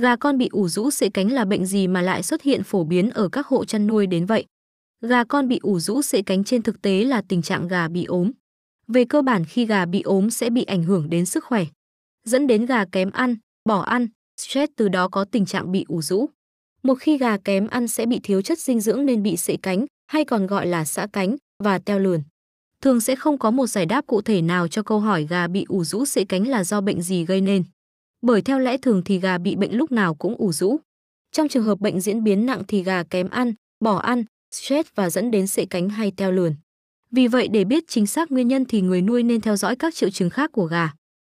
Gà con bị ù rũ sệ cánh là bệnh gì mà lại xuất hiện phổ biến ở các hộ chăn nuôi đến vậy? Gà con bị ù rũ sệ cánh trên thực tế là tình trạng gà bị ốm. Về cơ bản khi gà bị ốm sẽ bị ảnh hưởng đến sức khỏe, dẫn đến gà kém ăn, bỏ ăn, stress, từ đó có tình trạng bị ù rũ. Một khi gà kém ăn sẽ bị thiếu chất dinh dưỡng nên bị sệ cánh, hay còn gọi là sã cánh và teo lườn. Thường sẽ không có một giải đáp cụ thể nào cho câu hỏi gà bị ù rũ sệ cánh là do bệnh gì gây nên. Bởi theo lẽ thường thì gà bị bệnh lúc nào cũng ù rũ. Trong trường hợp bệnh diễn biến nặng thì gà kém ăn, bỏ ăn, stress và dẫn đến sệ cánh hay teo lườn. Vì vậy để biết chính xác nguyên nhân thì người nuôi nên theo dõi các triệu chứng khác của gà.